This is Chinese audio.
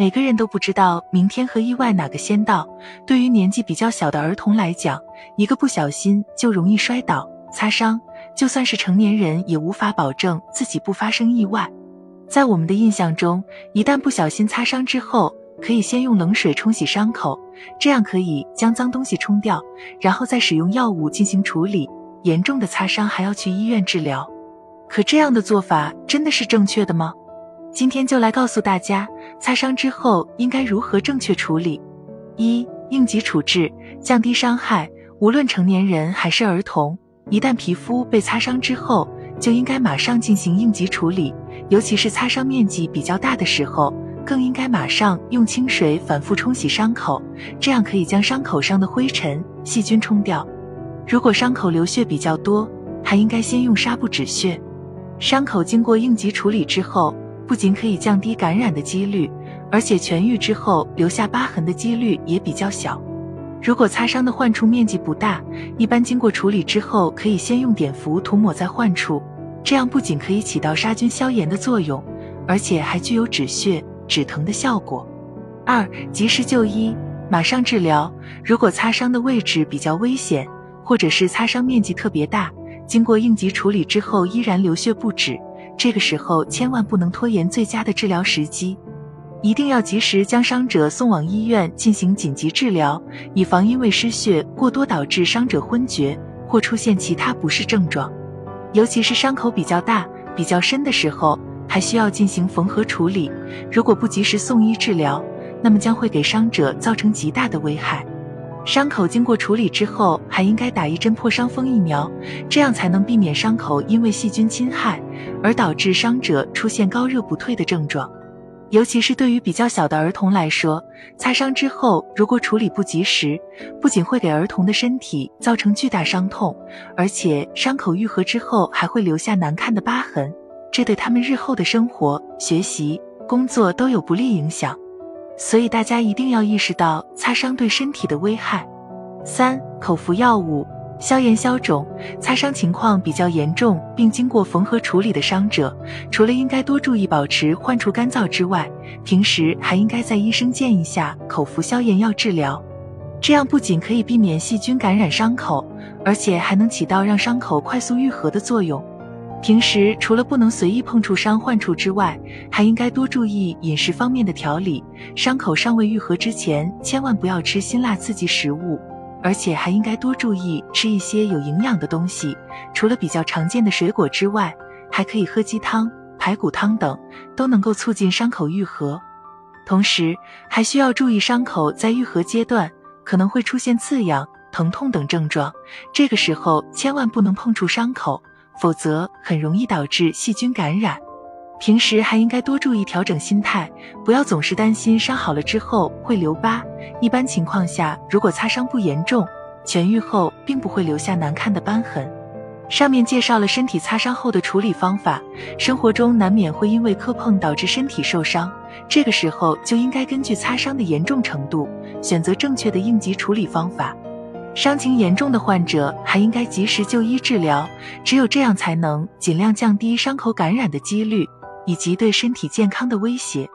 每个人都不知道明天和意外哪个先到，对于年纪比较小的儿童来讲，一个不小心就容易摔倒、擦伤，就算是成年人也无法保证自己不发生意外。在我们的印象中，一旦不小心擦伤之后，可以先用冷水冲洗伤口，这样可以将脏东西冲掉，然后再使用药物进行处理，严重的擦伤还要去医院治疗。可这样的做法真的是正确的吗？今天就来告诉大家，擦伤之后应该如何正确处理。1. 应急处置，降低伤害。无论成年人还是儿童，一旦皮肤被擦伤之后，就应该马上进行应急处理，尤其是擦伤面积比较大的时候，更应该马上用清水反复冲洗伤口，这样可以将伤口上的灰尘、细菌冲掉。如果伤口流血比较多，还应该先用纱布止血。伤口经过应急处理之后，不仅可以降低感染的几率，而且痊愈之后留下疤痕的几率也比较小。如果擦伤的患处面积不大，一般经过处理之后，可以先用碘伏涂抹在患处，这样不仅可以起到杀菌消炎的作用，而且还具有止血、止疼的效果。 2. 及时就医，马上治疗。如果擦伤的位置比较危险，或者是擦伤面积特别大，经过应急处理之后依然流血不止，这个时候千万不能拖延最佳的治疗时机，一定要及时将伤者送往医院进行紧急治疗，以防因为失血过多导致伤者昏厥或出现其他不适症状。尤其是伤口比较大、比较深的时候，还需要进行缝合处理，如果不及时送医治疗，那么将会给伤者造成极大的危害。伤口经过处理之后，还应该打一针破伤风疫苗，这样才能避免伤口因为细菌侵害而导致伤者出现高热不退的症状。尤其是对于比较小的儿童来说，擦伤之后如果处理不及时，不仅会给儿童的身体造成巨大伤痛，而且伤口愈合之后还会留下难看的疤痕，这对他们日后的生活、学习、工作都有不利影响。所以大家一定要意识到擦伤对身体的危害。 3. 口服药物，消炎消肿。擦伤情况比较严重并经过缝合处理的伤者，除了应该多注意保持患处干燥之外，平时还应该在医生建议下口服消炎药治疗，这样不仅可以避免细菌感染伤口，而且还能起到让伤口快速愈合的作用。平时除了不能随意碰触伤患处之外，还应该多注意饮食方面的调理，伤口尚未愈合之前，千万不要吃辛辣刺激食物，而且还应该多注意吃一些有营养的东西，除了比较常见的水果之外，还可以喝鸡汤、排骨汤等，都能够促进伤口愈合。同时还需要注意伤口在愈合阶段可能会出现刺痒、疼痛等症状，这个时候千万不能碰触伤口，否则很容易导致细菌感染。平时还应该多注意调整心态，不要总是担心伤好了之后会留疤，一般情况下，如果擦伤不严重，痊愈后并不会留下难看的斑痕。上面介绍了身体擦伤后的处理方法，生活中难免会因为磕碰导致身体受伤，这个时候就应该根据擦伤的严重程度，选择正确的应急处理方法。伤情严重的患者还应该及时就医治疗，只有这样才能尽量降低伤口感染的几率，以及对身体健康的威胁。